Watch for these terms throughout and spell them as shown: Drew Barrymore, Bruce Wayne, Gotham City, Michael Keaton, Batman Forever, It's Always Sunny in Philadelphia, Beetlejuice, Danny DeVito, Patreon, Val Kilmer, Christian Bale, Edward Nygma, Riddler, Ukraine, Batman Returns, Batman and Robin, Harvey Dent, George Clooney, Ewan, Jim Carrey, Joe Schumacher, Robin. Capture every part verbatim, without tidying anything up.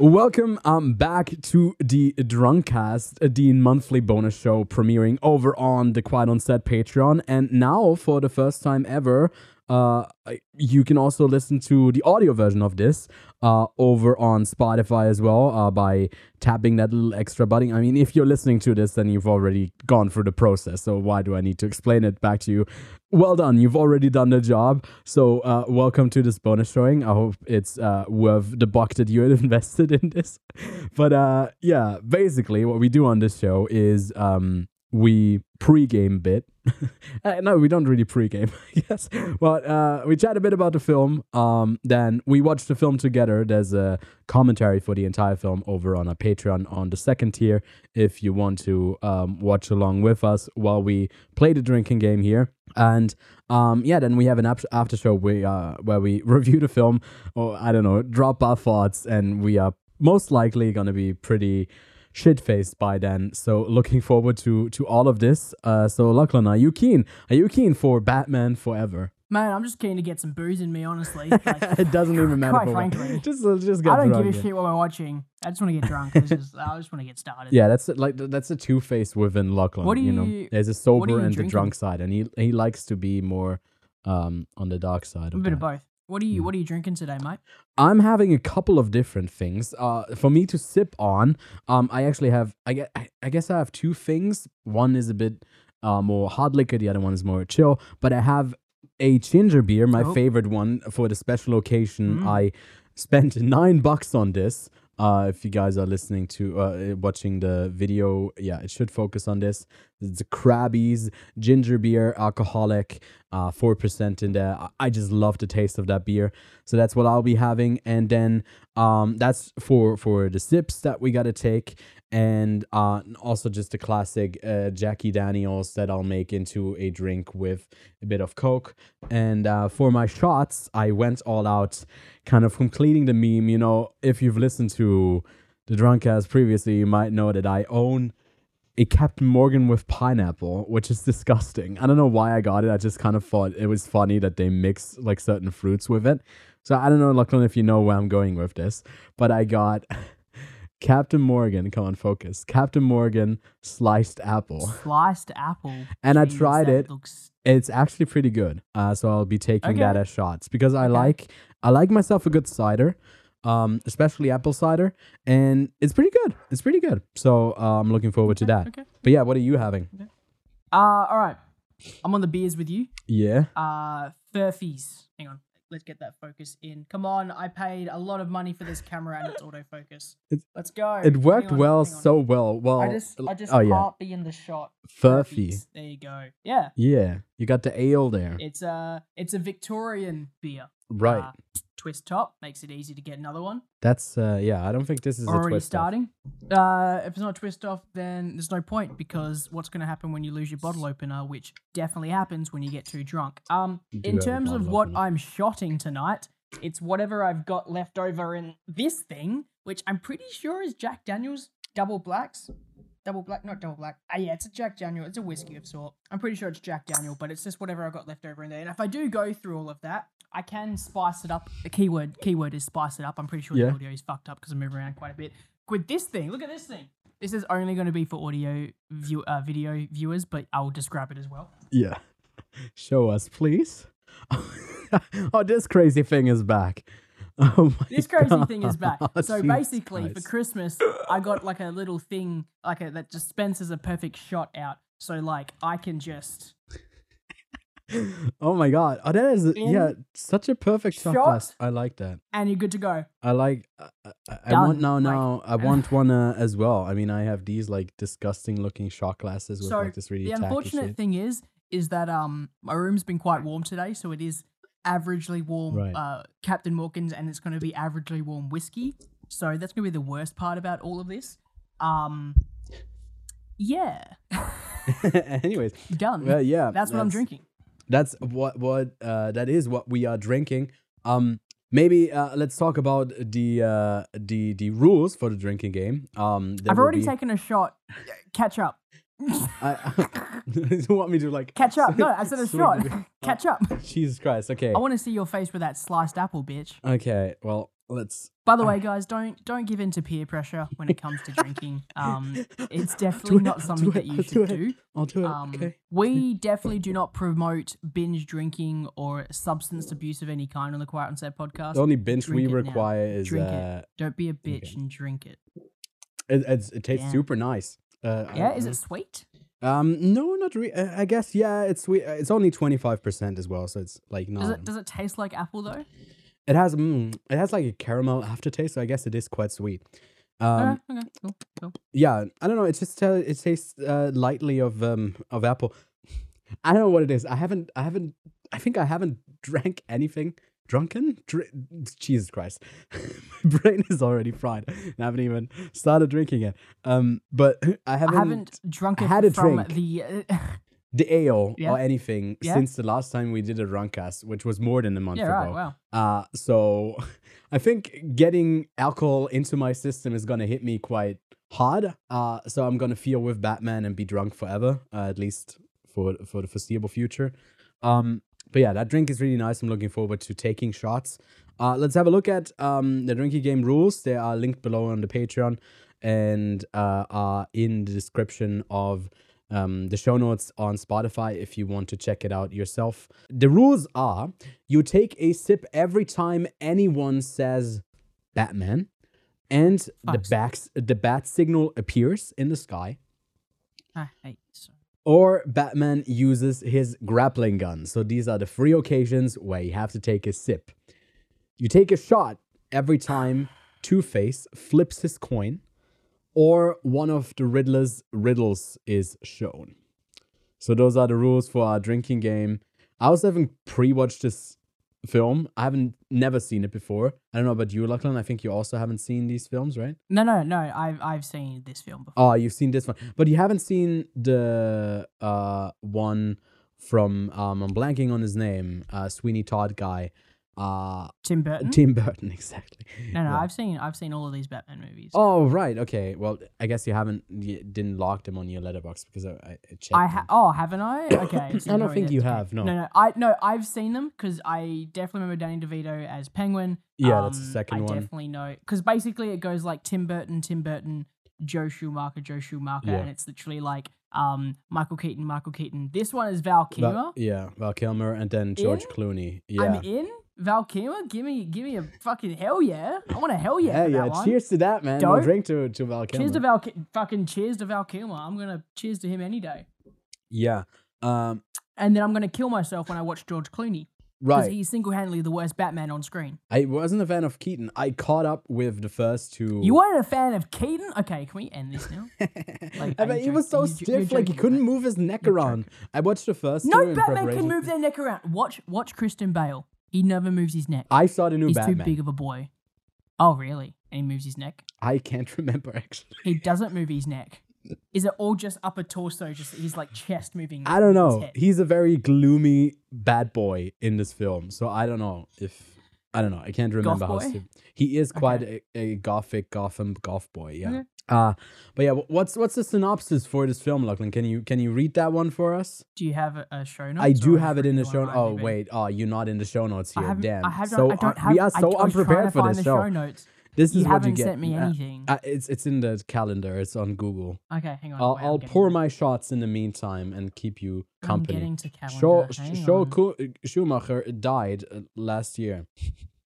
Welcome um, back to the Drunkcast, the monthly bonus show premiering over on the Quiet On Set Patreon. And now, for the first time ever, uh, you can also listen to the audio version of this uh, over on Spotify as well uh, by tapping that little extra button. I mean, if you're listening to this, then you've already gone through the process. So why do I need to explain it back to you? Well done. You've already done the job. So uh, welcome to this bonus showing. I hope it's uh, worth the buck that you had invested in this. But uh, yeah, basically what we do on this show is um, we pre-game bit. uh, no, we don't really pre-game, I guess. But uh, we chat a bit about the film. Um, then we watch the film together. There's a commentary for the entire film over on our Patreon on the second tier if you want to um, watch along with us while we play the drinking game here. And um, yeah, then we have an after show we, uh, where we review the film, or I don't know, drop our thoughts, and we are most likely going to be pretty shit-faced by then. So looking forward to to all of this. Uh, so Lachlan, are you keen? Are you keen for Batman Forever? Man, I'm just keen to get some booze in me, honestly. Like, it doesn't even matter. Quite frankly, just just get. I don't drunk give a shit what we're watching. I just want to get drunk. just, I just want to get started. Yeah, that's like that's a Two-Face within Lachlan. What do you, you know? There's a sober and drinking? The drunk side, and he he likes to be more um on the dark side. A bit that. of both. What are you What are you drinking today, mate? I'm having a couple of different things. Uh, for me to sip on, um, I actually have. I guess I guess I have two things. One is a bit uh, more hard liquor. The other one is more chill. But I have a ginger beer, my oh. favorite one, for the special occasion. Mm. I spent nine bucks on this. Uh, if you guys are listening to uh, watching the video, yeah, it should focus on this. It's a Krabby's ginger beer, alcoholic, uh, four percent in there. I just love the taste of that beer. So that's what I'll be having. And then um, that's for, for the sips that we got to take. And uh, also just a classic uh, Jack Daniel's that I'll make into a drink with a bit of Coke. And uh, for my shots, I went all out, kind of completing the meme. You know, if you've listened to the Drunkcast previously, you might know that I own a Captain Morgan with pineapple, which is disgusting. I don't know why I got it. I just kind of thought it was funny that they mix like certain fruits with it. So I don't know, Lachlan, if you know where I'm going with this, but I got Captain Morgan, come on, focus. Captain Morgan sliced apple. Sliced apple. And Jeez, I tried it. Looks... It's actually pretty good. Uh, so I'll be taking okay. that as shots because I okay. like I like myself a good cider, um, especially apple cider, and it's pretty good. It's pretty good. So uh, I'm looking forward okay. to that. Okay. But yeah, what are you having? Okay. Uh, all right. I'm on the beers with you. Yeah. Uh, Furfies. Hang on. Let's get that focus in. Come on, I paid a lot of money for this camera and it's autofocus. It's, Let's go. It worked on, well, so well. Well, I just, I just oh, can't yeah. be in the shot. Furfy. There you go. Yeah. Yeah. You got the ale there. It's a, it's a Victorian beer. Right. Uh, twist top makes it easy to get another one. That's uh, yeah. I don't think this is already a twist starting. Off. Uh, if it's not a twist off, then there's no point because what's going to happen when you lose your bottle opener, which definitely happens when you get too drunk. Um, in terms of what opener. I'm shotting tonight, it's whatever I've got left over in this thing, which I'm pretty sure is Jack Daniel's double blacks. Double black, not double black. Ah, yeah, it's a Jack Daniel. It's a whiskey of sort. I'm pretty sure it's Jack Daniel, but it's just whatever I've got left over in there. And if I do go through all of that, I can spice it up. The keyword keyword is spice it up. I'm pretty sure yeah. the audio is fucked up because I move around quite a bit. With this thing, look at this thing. This is only going to be for audio view, uh, video viewers, but I'll describe it as well. Yeah. Show us, please. Oh, this crazy thing is back. Oh my this crazy God. thing is back. So Jesus basically Christ. for Christmas, I got like a little thing like a, that dispenses a perfect shot out. So like I can just... Oh my God! Oh, that is In yeah, such a perfect shot glass. I like that. And you're good to go. I like. Uh, I, I want now. Now like, I want one uh, as well. I mean, I have these like disgusting looking shot glasses with so, like this really. The unfortunate shit. thing is, is that um, my room's been quite warm today, so it is averagely warm. Right. Uh, Captain Morgan's, and it's going to be averagely warm whiskey. So that's going to be the worst part about all of this. Um, yeah. Anyways, done. Well, yeah, that's what that's, I'm drinking. That's what what uh, that is what we are drinking. Um, maybe uh, let's talk about the uh, the the rules for the drinking game. Um, I've already be... taken a shot. Catch up. I, you want me to like catch up? No, I said a shot. Catch up. Jesus Christ. Okay. I want to see your face with that sliced apple, bitch. Okay. Well, Let's. By the way, guys, don't don't give in to peer pressure when it comes to drinking. Um, it's definitely not something that you should do. I'll do it. Um, okay. We definitely do not promote binge drinking or substance abuse of any kind on the Quiet On Set podcast. The only binge we require is drink it. Don't be a bitch and drink it. It, it's, it tastes yeah. super nice. Uh, yeah, is it sweet? Um, no, not really. Uh, I guess yeah, it's sweet. It's only twenty-five percent as well, so it's like not. Does it, does it taste like apple though? It has, mm, it has like a caramel aftertaste, so I guess it is quite sweet. Um, okay, okay, cool, cool. Yeah, I don't know. It just uh, it tastes uh, lightly of um of apple. I don't know what it is. I haven't, I haven't, I think I haven't drank anything. Drunken? Dr- Jesus Christ. My brain is already fried. I haven't even started drinking it. Um, but I haven't, I haven't drunk it had a from drink. the... Uh, the ale yeah. or anything yeah. since the last time we did a Drunkcast, which was more than a month yeah, ago. Right, wow. Uh, so I think getting alcohol into my system is going to hit me quite hard. Uh, so I'm going to feel with Batman and be drunk forever, uh, at least for, for the foreseeable future. Um, But yeah, that drink is really nice. I'm looking forward to taking shots. Uh, let's have a look at um, the Drinking Game rules. They are linked below on the Patreon and uh, are in the description of um, the show notes on Spotify if you want to check it out yourself. The rules are you take a sip every time anyone says Batman and the, backs, the bat signal appears in the sky. I hate so. Or Batman uses his grappling gun. So these are the three occasions where you have to take a sip. You take a shot every time Two-Face flips his coin or one of the Riddler's riddles is shown. So those are the rules for our drinking game. I also haven't pre-watched this film. I haven't never seen it before. I don't know about you, Lachlan. I think you also haven't seen these films, right? No, no, no. I've I've seen this film before. Oh, you've seen this one, but you haven't seen the uh one from um I'm blanking on his name, uh Sweeney Todd guy, uh Tim Burton. Tim Burton, exactly. No, no. Yeah. I've seen I've seen all of these Batman movies. Oh right, okay. Well, I guess you haven't you didn't log them on your letterbox because I, I checked. I ha- oh haven't I? Okay. So I don't think you have. No. No, no. I no. I've seen them because I definitely remember Danny DeVito as Penguin. Yeah, um, that's the second I one. I definitely know because basically it goes like Tim Burton, Tim Burton, Joe Schumacher, Joe Schumacher, yeah. and it's literally like um Michael Keaton, Michael Keaton. This one is Val Kilmer. Val, yeah, Val Kilmer, and then George in? Clooney. Yeah. I'm in. Val Kilmer, give me, give me a fucking hell yeah! I want a hell yeah. Hell yeah! One. Cheers to that, man. Don't we'll drink to to Val Kilmer. Cheers to Val, fucking cheers to Val Kilmer. I'm gonna cheers to him any day. Yeah. Um. And then I'm gonna kill myself when I watch George Clooney. Right. Because he's single-handedly the worst Batman on screen. I wasn't a fan of Keaton. I caught up with the first two. You weren't a fan of Keaton? Okay, can we end this now? Like, I mean, he was so you're stiff, you're like he couldn't move his neck you're around. Joking. I watched the first no two in preparation. No Batman can move their neck around. Watch, watch Christian Bale. He never moves his neck. I saw the new He's Batman. He's too big of a boy. Oh, really? And he moves his neck? I can't remember, actually. He doesn't move his neck. Is it all just upper torso? Just his like chest moving? I don't know. He's a very gloomy bad boy in this film. So I don't know if... I don't know. I can't remember how... To, he is quite okay. a, a gothic Gotham goth boy, yeah. Okay. Uh, but yeah, what's what's the synopsis for this film, Lachlan? Can you can you read that one for us? Do you have a, a show notes? I do have it in the show notes. Oh, wait. Oh, you're not in the show notes here. I Damn. I have so I don't un- have, we are so I, unprepared I for this the show. show notes. This is you what you get. You haven't sent me anything. Uh, it's, it's in the calendar. It's on Google. Okay, hang on. I'll, wait, I'll pour my shots in the meantime and keep you company. I'm getting to calendar. Joe Scho- Schumacher died last year.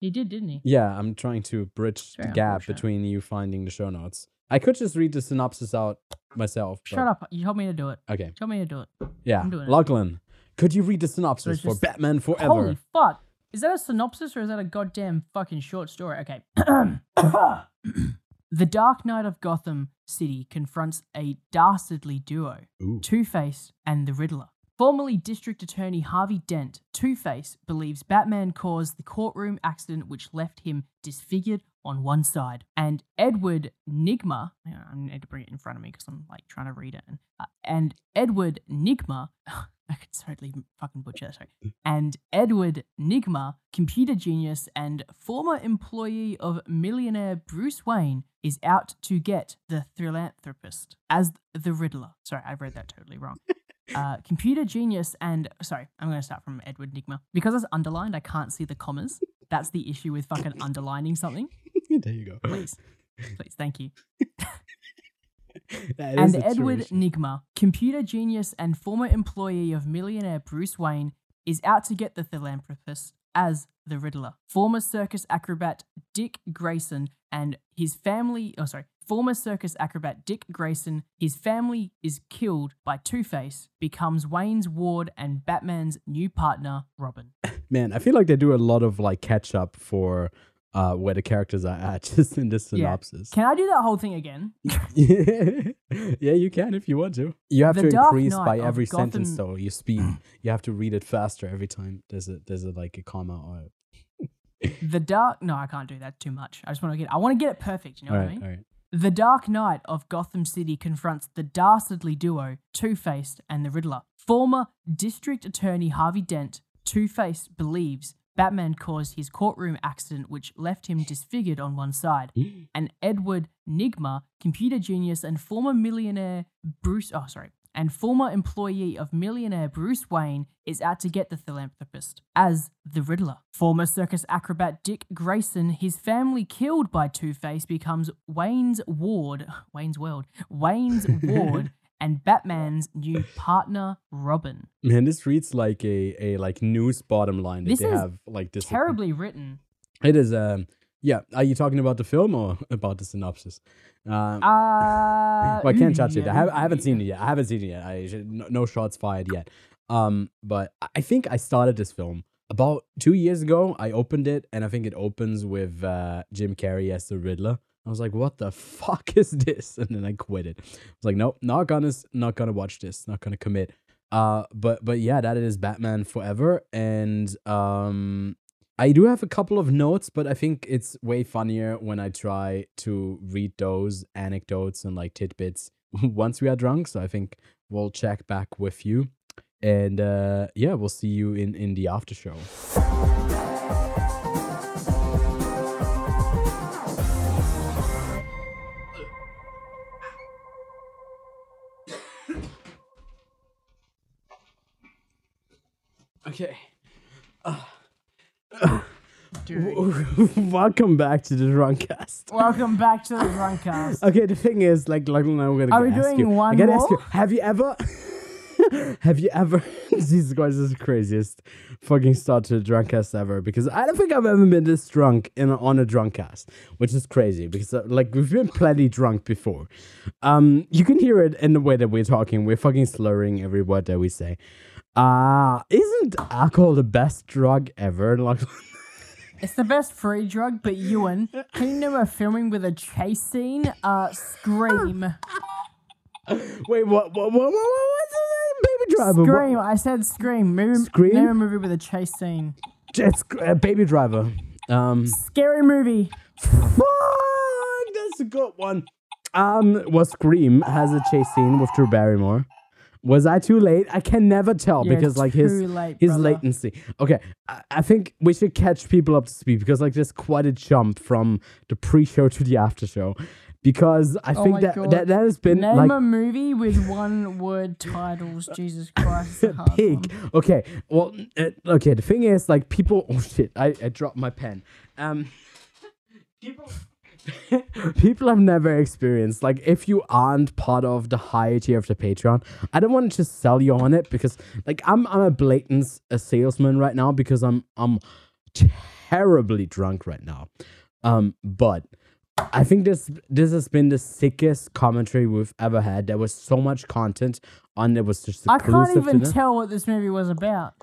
He did, didn't he? Yeah, I'm trying to bridge Sorry, the gap between you finding the show notes. I could just read the synopsis out myself. Shut but... up. You told me to do it. Okay. You told me to do it. Yeah. I'm doing Lachlan, it. Could you read the synopsis so just... for Batman Forever? Holy fuck. Is that a synopsis or is that a goddamn fucking short story? Okay. The Dark Knight of Gotham City confronts a dastardly duo, Ooh. Two-Face and the Riddler. Formerly District Attorney Harvey Dent, Two-Face believes Batman caused the courtroom accident which left him disfigured on one side. And Edward Nygma, I need to bring it in front of me because I'm like trying to read it. And, uh, and Edward Nygma, I could totally fucking butcher that, sorry. And Edward Nygma, computer genius and former employee of millionaire Bruce Wayne, is out to get the philanthropist as the Riddler. Sorry, I read that totally wrong. Uh, computer genius and... Sorry, I'm going to start from Edward Nygma. Because it's underlined, I can't see the commas. That's the issue with fucking underlining something. There you go. Please. Please, thank you. And Edward Nygma, computer genius and former employee of millionaire Bruce Wayne, is out to get the philanthropist as the Riddler. Former circus acrobat Dick Grayson and his family, oh sorry, former circus acrobat Dick Grayson, his family is killed by Two-Face, becomes Wayne's ward and Batman's new partner, Robin. Man, I feel like they do a lot of like catch up for Uh, where the characters are at, just in this synopsis. Yeah. Can I do that whole thing again? Yeah, you can if you want to. You have the to increase by every Gotham... sentence, though. You speed. You have to read it faster every time. There's a there's a like a comma or. The dark. No, I can't do that too much. I just want to get. I want to get it perfect. You know all what right, I mean? All right. The Dark Knight of Gotham City confronts the dastardly duo Two-Face and the Riddler. Former District Attorney Harvey Dent, Two-Face believes Batman caused his courtroom accident, which left him disfigured on one side. And Edward Nygma, computer genius and former millionaire Bruce, oh, sorry, and former employee of millionaire Bruce Wayne, is out to get the philanthropist as the Riddler. Former circus acrobat Dick Grayson, his family killed by Two-Face, becomes Wayne's ward, Wayne's world, Wayne's ward, and Batman's new partner, Robin. Man, this reads like a a like news bottom line that this they is have like this terribly thing. Written. It is um yeah. Are you talking about the film or about the synopsis? Um, uh, well, I can't judge yeah. it. I, have, I haven't seen it yet. I haven't seen it yet. I should, no, no shots fired yet. Um, but I think I started this film about two years ago. I opened it, and I think it opens with uh, Jim Carrey as the Riddler. I was like, what the fuck is this? And then I quit it. I was like, nope, not gonna, not gonna watch this, not gonna commit. Uh, but but yeah, that is Batman Forever. And um, I do have a couple of notes, but I think it's way funnier when I try to read those anecdotes and like tidbits once we are drunk. So I think we'll check back with you. And uh, yeah, we'll see you in, in the after show. Okay. Uh, uh, Welcome back to the Drunkcast. Welcome back to the Drunkcast. Okay, the thing is, like, like now we're gonna ask doing you. One I gotta more? ask you. Have you ever? have you ever? Jesus Christ, this is the craziest fucking start to a Drunkcast ever. Because I don't think I've ever been this drunk in a, on a Drunkcast, which is crazy. Because uh, like we've been plenty drunk before. Um, you can hear it in the way that we're talking. We're fucking slurring every word that we say. Ah, uh, isn't alcohol the best drug ever? It's the best free drug, but Ewan, can you know a filming with a chase scene? Uh, Scream. Wait, what? What? What? What? What's the name? Baby Driver. Scream. What? I said Scream. Movie, Scream. Name a movie with a chase scene. Just, uh, Baby Driver. Um. Scary movie. Fuck, that's a good one. Um, well, Scream has a chase scene with Drew Barrymore. Was I too late? I can never tell You're because like his late, his brother. latency. Okay, I, I think we should catch people up to speed because like there's quite a jump from the pre-show to the after show. Because I oh think that, that that has been Name like... a movie with one word titles, Jesus Christ. Pig. One. Okay, well, uh, okay, the thing is like people... Oh shit, I, I dropped my pen. Um, people... People have never experienced, like, if you aren't part of the higher tier of the Patreon, I don't want to just sell you on it because, like, I'm I'm a blatant a salesman right now because I'm I'm terribly drunk right now. Um, but I think this this has been the sickest commentary we've ever had. There was so much content on there was just I can't even tell what this movie was about.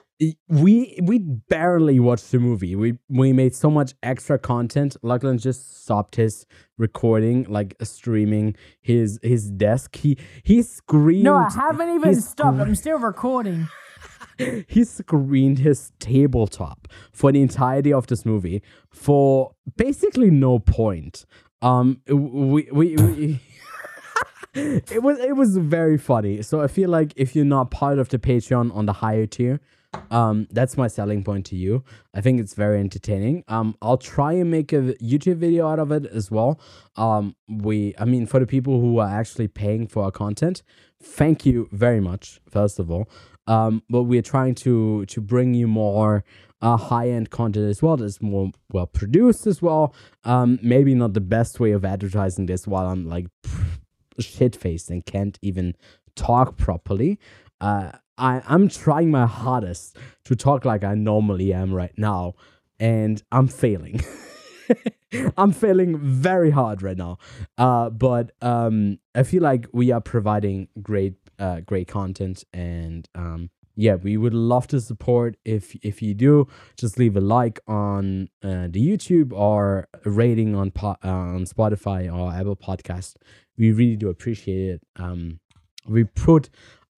We we barely watched the movie. We we made so much extra content. Lachlan just stopped his recording, like streaming his his desk. He he screened. No, I haven't even stopped. I'm still recording. He screened his tabletop for the entirety of this movie for basically no point. Um, we we. we it was it was very funny. So I feel like if you're not part of the Patreon on the higher tier. Um, that's my selling point to you. I think it's very entertaining. Um, I'll try and make a YouTube video out of it as well. Um, we, I mean, for the people who are actually paying for our content, thank you very much, first of all. Um, but we're trying to to bring you more uh, high-end content as well that's more well-produced as well. Um, maybe not the best way of advertising this while I'm like shit-faced and can't even talk properly. Uh, I, I'm trying my hardest to talk like I normally am right now, and I'm failing. I'm failing very hard right now. Uh, but um, I feel like we are providing great Uh, great content, and um yeah, we would love to support. If if you do, just leave a like on uh, the YouTube or a rating on po- uh, on Spotify or Apple Podcast. We really do appreciate it. Um we put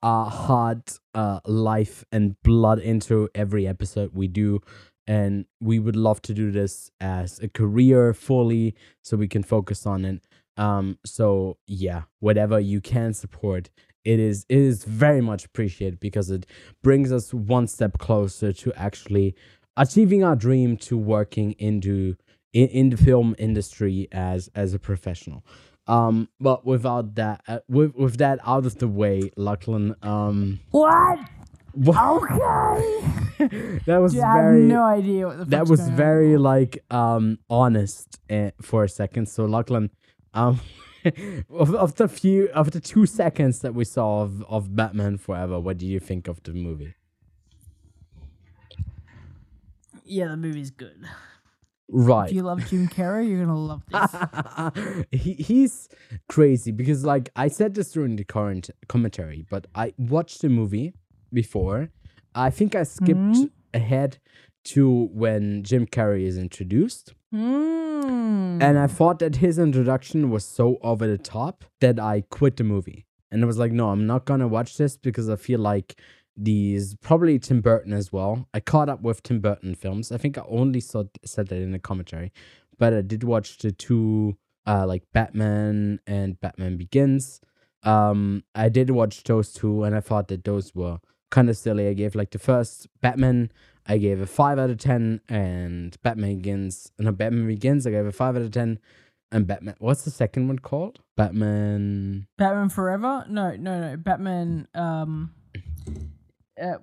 our heart, uh life and blood into every episode we do, and we would love to do this as a career fully so we can focus on it. Um so yeah, whatever you can support, It is it is very much appreciated, because it brings us one step closer to actually achieving our dream to working into in, in the film industry as as a professional. Um, but without that, uh, with with that out of the way, Lachlan. Um, what? what? Okay. that was Dude, very. I have no idea what the. That was going very on. like um honest uh, for a second. So Lachlan, um. After few, after two seconds that we saw of, of Batman Forever, what do you think of the movie? Yeah, the movie's good. Right. If you love Jim Carrey, you're gonna love this. he he's crazy, because like I said this during the current commentary, but I watched the movie before. I think I skipped mm-hmm. ahead to when Jim Carrey is introduced. Mm. And I thought that his introduction was so over the top that I quit the movie. And I was like, no, I'm not going to watch this, because I feel like these, probably Tim Burton as well. I caught up with Tim Burton films. I think I only saw, said that in the commentary. But I did watch the two, uh, like Batman and Batman Begins. Um, I did watch those two, and I thought that those were kind of silly. I gave like the first Batman... I gave a five out of ten, and Batman Begins, no, Batman Begins, I gave a five out of ten, and Batman, what's the second one called? Batman... Batman Forever? No, no, no, Batman, um... Uh,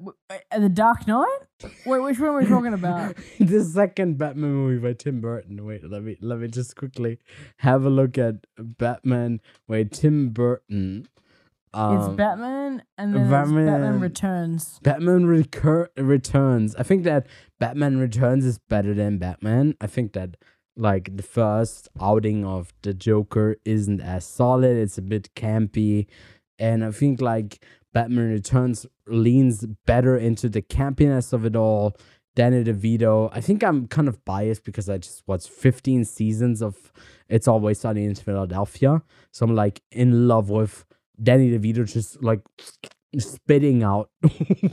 The Dark Knight? Wait, which one are we talking about? The second Batman movie by Tim Burton. Wait, let me, let me just quickly have a look at Batman, wait, Tim Burton... Um, it's Batman, and then Batman, Batman Returns. Batman recur- Returns. I think that Batman Returns is better than Batman. I think that, like, the first outing of the Joker isn't as solid. It's a bit campy. And I think, like, Batman Returns leans better into the campiness of it all. Danny DeVito. I think I'm kind of biased because I just watched fifteen seasons of It's Always Sunny in Philadelphia. So I'm, like, in love with Danny DeVito just like spitting out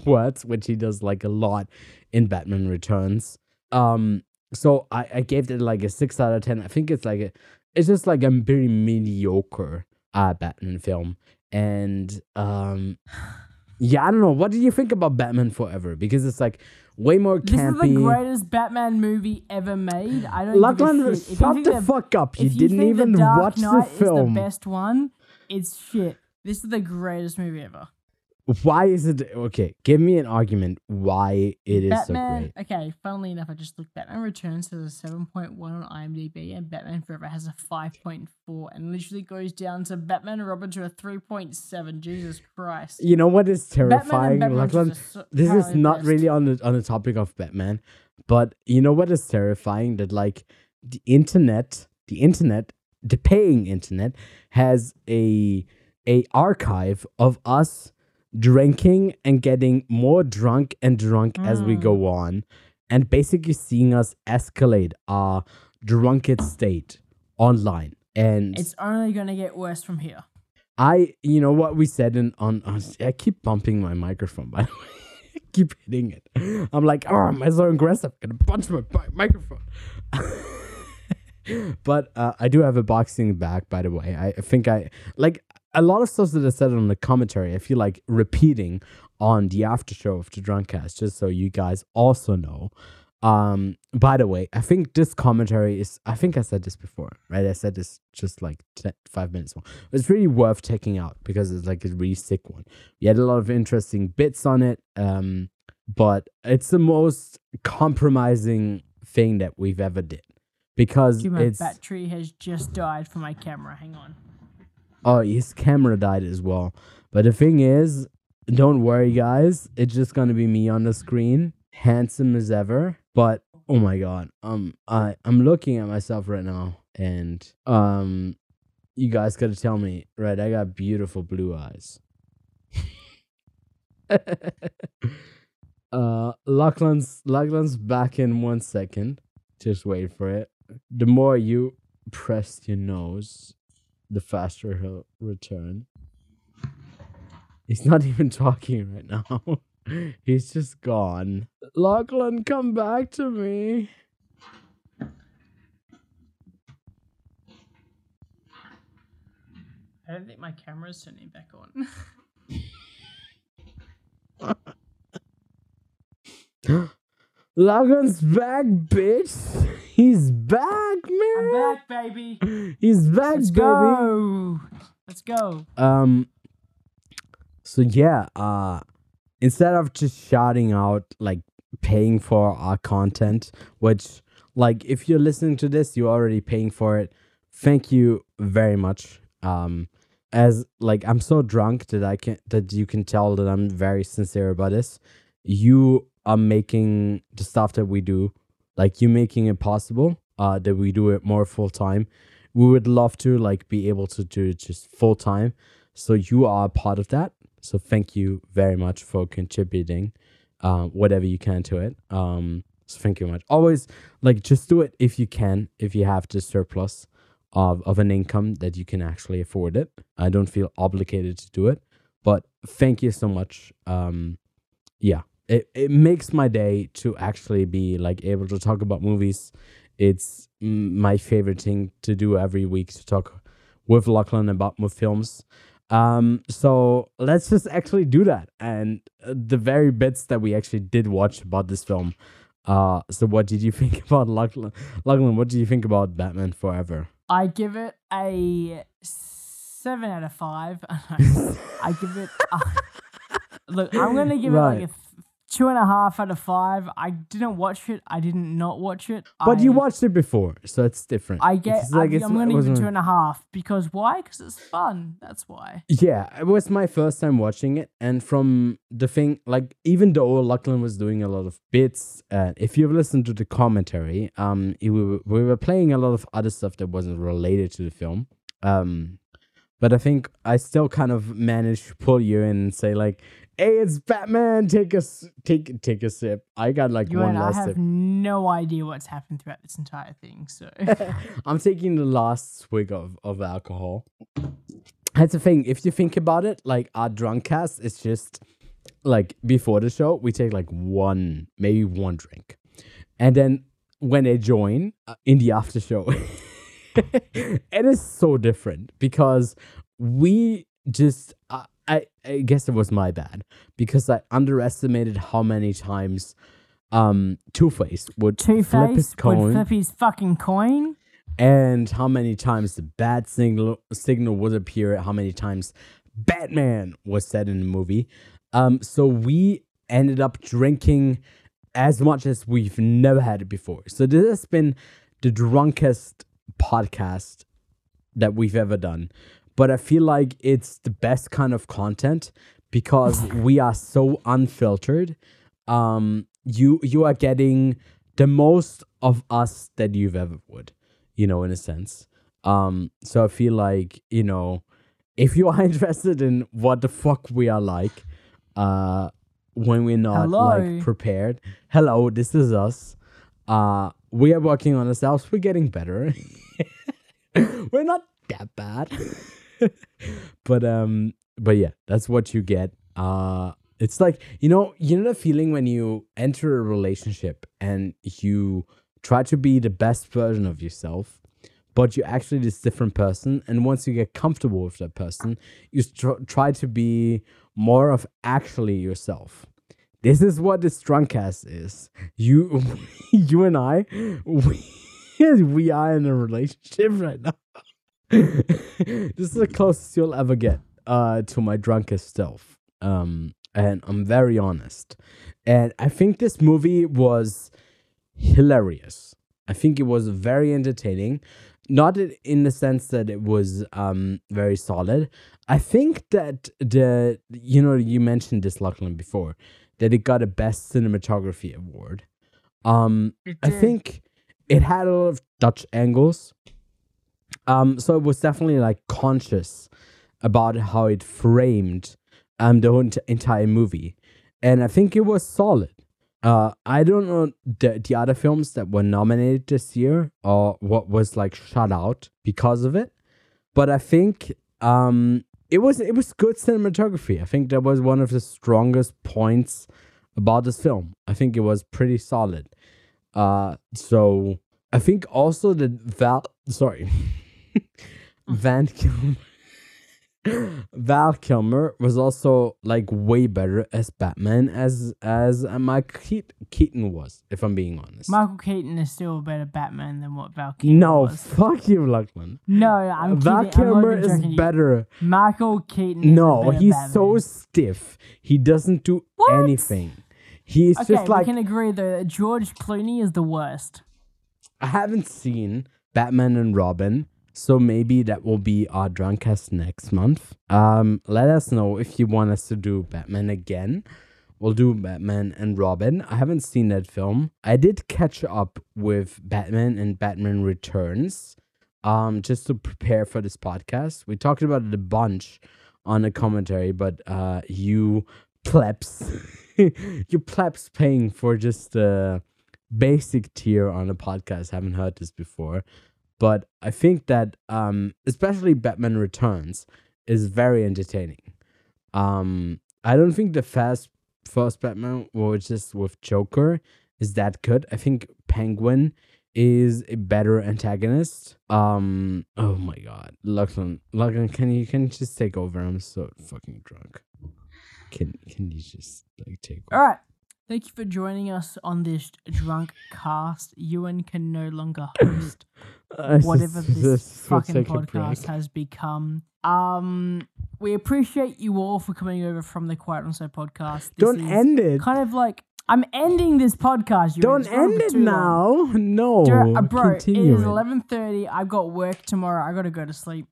words, which he does like a lot in Batman Returns. Um, so I, I gave it like a six out of ten. I think it's like a, it's just like a very mediocre uh Batman film. And um, yeah, I don't know. What do you think about Batman Forever? Because it's like way more campy. This is the greatest Batman movie ever made. I don't. Lachlan, shut the fuck up! You didn't even watch the film. If you think The Dark Knight is the best one, it's shit. This is the greatest movie ever. Why is it... Okay, give me an argument why it is Batman, so great. Okay, funnily enough, I just looked. Batman Returns has a seven point one on IMDb, and Batman Forever has a five point four, and literally goes down to Batman and Robin to a three point seven. Jesus Christ. You know what is terrifying? Batman Batman Lachlan, so this is not best. really on the, on the topic of Batman, but you know what is terrifying? That, like, the internet, the internet, the paying internet, has a... a archive of us drinking and getting more drunk and drunk mm. as we go on, and basically seeing us escalate our drunken state online. And it's only going to get worse from here. I, you know what we said in, on, on, I keep bumping my microphone, by the way. I keep hitting it. I'm like, oh, am I so aggressive? I'm going to punch my bi- microphone. But uh, I do have a boxing bag, by the way. I, I think I, like... a lot of stuff that I said on the commentary, I feel like repeating on the after show of the Drunkcast, just so you guys also know. Um, by the way, I think this commentary is, I think I said this before, right? I said this just like ten, five minutes ago. It's really worth checking out because it's like a really sick one. We had a lot of interesting bits on it, um, but it's the most compromising thing that we've ever did because Dude, my it's... battery has just died for my camera. Hang on. Oh, his camera died as well. But the thing is, don't worry, guys. It's just going to be me on the screen. Handsome as ever. But oh my god, um, I I'm looking at myself right now, and um, you guys gotta tell me, right? I got beautiful blue eyes. uh, Lachlan's Lachlan's back in one second. Just wait for it. The more you press your nose, the faster he'll return. He's not even talking right now. He's just gone. Lachlan, come back to me. I don't think my camera's turning back on. Lachlan's back, bitch. He's back, man. I'm back, baby. He's back, Let's baby. Go. Let's go. Um. So yeah. Uh. Instead of just shouting out, like, paying for our content, which, like, if you're listening to this, you're already paying for it. Thank you very much. Um, as, like, I'm so drunk that I can that you can tell that I'm very sincere about this. You are making the stuff that we do, like, you're making it possible uh, that we do it more full-time. We would love to, like, be able to do it just full-time. So you are a part of that. So thank you very much for contributing uh, whatever you can to it. Um, so thank you much. Always, like, just do it if you can, if you have the surplus of, of an income that you can actually afford it. I don't feel obligated to do it, but thank you so much. Um, yeah, it, it makes my day to actually be, like, able to talk about movies. It's my favorite thing to do every week, to talk with Lachlan about more films. Um, so let's just actually do that. And uh, the very bits that we actually did watch about this film. Uh, so what did you think about Lachlan? Lachlan, what do you think about Batman Forever? I give it a seven out of five. I give it, a, look, I'm going to give right. it like a two and a half out of five. I didn't watch it. I didn't not watch it. But I, you watched it before, so it's different. I get. It's like I, it's, I'm going to give it two and a half because why? Because it's fun. That's why. Yeah, it was my first time watching it, and from the thing, like, even though Lachlan was doing a lot of bits, uh, if you've listened to the commentary, um, it, we were, we were playing a lot of other stuff that wasn't related to the film, um, but I think I still kind of managed to pull you in and say, like, hey, it's Batman. Take a take, take a sip. I got like you one last sip. I have sip. no idea what's happened throughout this entire thing. So I'm taking the last swig of, of alcohol. That's the thing. If you think about it, like, our Drunkcast is just like before the show, we take like one, maybe one drink. And then when they join uh, in the after show, it is so different because we just... Uh, I, I guess it was my bad because I underestimated how many times um, Two-Face would Two-Face flip his coin. would flip his fucking coin. And how many times the bad signal signal would appear, how many times Batman was said in the movie. Um, so we ended up drinking as much as we've never had it before. So this has been the drunkest podcast that we've ever done. But I feel like it's the best kind of content because we are so unfiltered. Um, you you are getting the most of us that you've ever would, you know, in a sense. Um, so I feel like, you know, if you are interested in what the fuck we are like uh, when we're not hello. like prepared. Hello, this is us. Uh, we are working on ourselves. We're getting better. We're not that bad. but um but yeah, that's what you get. Uh it's like, you know you know the feeling when you enter a relationship and you try to be the best version of yourself, but you're actually this different person, and once you get comfortable with that person, you tr- try to be more of actually yourself. This is what this Drunkcast is. You, you and I, we, we are in a relationship right now. This is the closest you'll ever get uh, to my drunkest self. Um, and I'm very honest. And I think this movie was hilarious. I think it was very entertaining. Not in the sense that it was um very solid. I think that the, you know, you mentioned this, Lachlan, before, that it got a Best Cinematography Award. Um, I think it had a lot of Dutch angles. Um, so it was definitely like conscious about how it framed um the whole entire movie, and I think it was solid. Uh, I don't know the, the other films that were nominated this year or what was like shut out because of it, but I think um it was it was good cinematography. I think that was one of the strongest points about this film. I think it was pretty solid. Uh, so I think also that Val sorry Van Kilmer Val Kilmer was also like way better as Batman as as uh, Michael Keat- Keaton was, if I'm being honest. Michael Keaton is still a better Batman than what Val Kilmer no, was. No, fuck you, Lachlan. No, I'm Val kidding. Kilmer I'm is better. You. Michael Keaton is no, better he's Batman. So stiff. He doesn't do what? anything. He's okay, just like... Okay, we can agree though that George Clooney is the worst. I haven't seen Batman and Robin, so maybe that will be our Drunkcast next month. Um, let us know if you want us to do Batman again. We'll do Batman and Robin. I haven't seen that film. I did catch up with Batman and Batman Returns um, just to prepare for this podcast. We talked about it a bunch on the commentary, but uh, you plebs, you plebs paying for just the basic tier on the podcast haven't heard this before. But I think that um, especially Batman Returns is very entertaining. Um, I don't think the first, first Batman, which is with Joker, is that good. I think Penguin is a better antagonist. Um, oh my God. Lachlan, Lachlan, can you can you just take over? I'm so fucking drunk. Can can you just like take over? All right. Thank you for joining us on this drunk cast. Ewan can no longer host whatever this, this fucking podcast has become. Um, we appreciate you all for coming over from the Quiet On Set podcast. This Don't end it. Kind of like, I'm ending this podcast. Ewan. Don't end it now. Long. No. Dur- uh, bro, Continue it is eleven thirty. I've got work tomorrow. I got to go to sleep.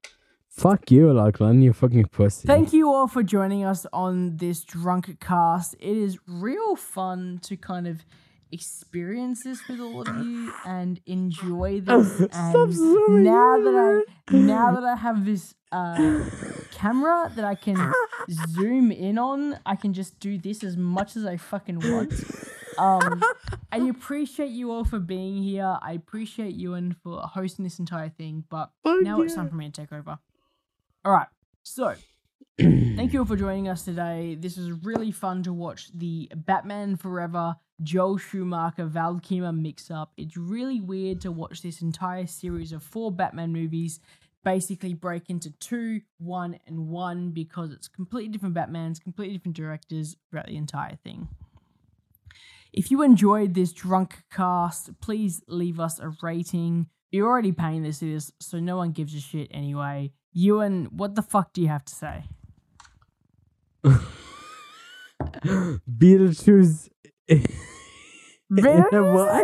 Fuck you, Lachlan, you fucking pussy. Thank you all for joining us on this drunk cast. It is real fun to kind of experience this with all of you and enjoy this. And now that I now that I have this uh, camera that I can zoom in on, I can just do this as much as I fucking want. Um, I appreciate you all for being here. I appreciate Ewan for hosting this entire thing, but oh, now yeah. it's time for me to take over. All right, so thank you all for joining us today. This is really fun to watch the Batman Forever, Joe Schumacher, Val Kilmer mix-up. It's really weird to watch this entire series of four Batman movies basically break into two, one, and one because it's completely different Batmans, completely different directors throughout the entire thing. If you enjoyed this drunk cast, please leave us a rating. You're already paying this to this, so no one gives a shit anyway. Ewan, what the fuck do you have to say? Beetlejuice. Beetlejuice?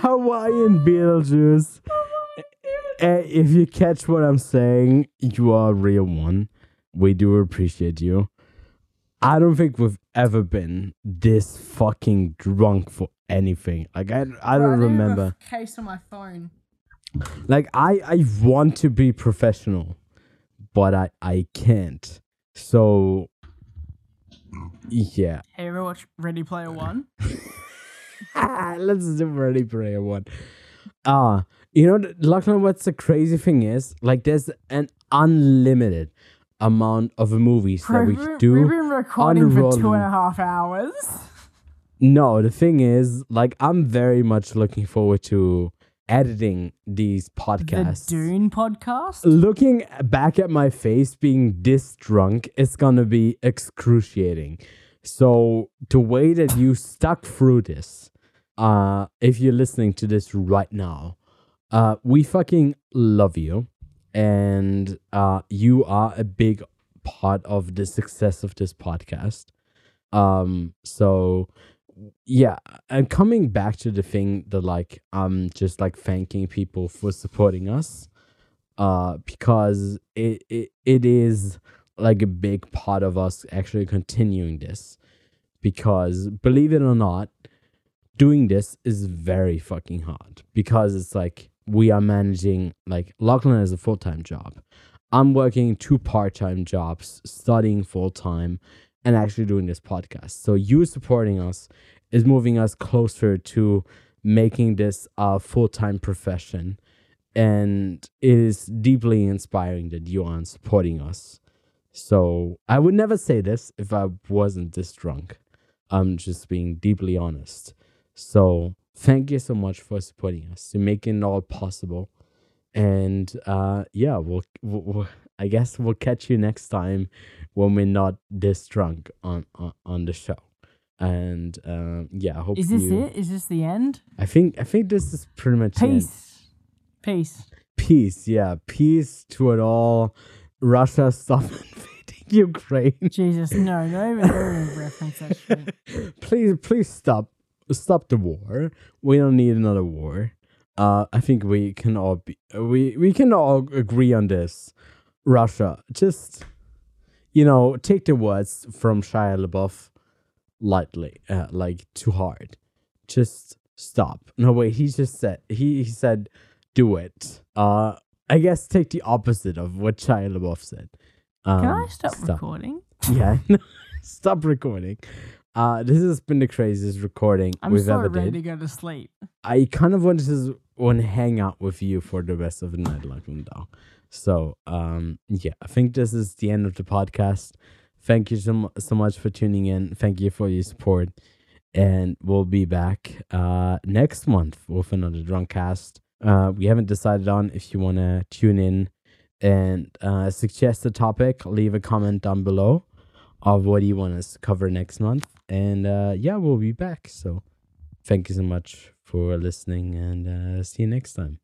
Hawaiian Beetlejuice. Uh, if you catch what I'm saying, you are a real one. We do appreciate you. I don't think we've ever been this fucking drunk for anything. Like I, I don't Bro, I remember. Have a case on my phone. Like I, I want to be professional, but I, I can't. So, yeah. Hey, ever watch Ready Player One? Let's do Ready Player One. Ah, uh, you know, Lachlan, what's the crazy thing is, like, there's an unlimited amount of movies Pro- that we do. We've been recording for two and a half hours. No, the thing is, like, I'm very much looking forward to editing these podcasts. The Dune podcast? Looking back at my face being this drunk is going to be excruciating. So the way that you stuck through this, uh, if you're listening to this right now, uh, we fucking love you. And uh, you are a big part of the success of this podcast. Um, so... Yeah, and coming back to the thing that like um just like thanking people for supporting us, uh because it, it it is like a big part of us actually continuing this, because believe it or not, doing this is very fucking hard, because it's like we are managing, like Lachlan has a full-time job, I'm working two part-time jobs, studying full-time, and actually doing this podcast. So you supporting us is moving us closer to making this a full-time profession. And it is deeply inspiring that you are supporting us. So I would never say this if I wasn't this drunk. I'm just being deeply honest. So thank you so much for supporting us, to making it all possible. And uh, yeah, we'll... we'll, we'll I guess we'll catch you next time when we're not this drunk on, on, on the show. And um, yeah, I hope Is this you... it? Is this the end? I think I think this is pretty much Peace. It. Peace. Peace, yeah. Peace to it all. Russia, stop invading Ukraine. Jesus, no, no even reference that shit. Please, please stop. Stop the war. We don't need another war. Uh, I think we can all be... We, we can all agree on this. Russia, just, you know, take the words from Shia LaBeouf lightly, uh, like too hard. Just stop. No, wait, he just said, he, he said, do it. Uh, I guess take the opposite of what Shia LaBeouf said. Um, Can I stop, stop. recording? Yeah, stop recording. Uh, this has been the craziest recording I'm we've so ever did. I'm ready to go to sleep. I kind of wanted to, want to hang out with you for the rest of the night, like I'm down. So, um, yeah, I think this is the end of the podcast. Thank you so, so much for tuning in. Thank you for your support. And we'll be back uh, next month with another Drunkcast. Uh, we haven't decided on if you want to tune in and uh, suggest a topic. Leave a comment down below of what you want us to cover next month. And, uh, yeah, we'll be back. So thank you so much for listening, and uh, see you next time.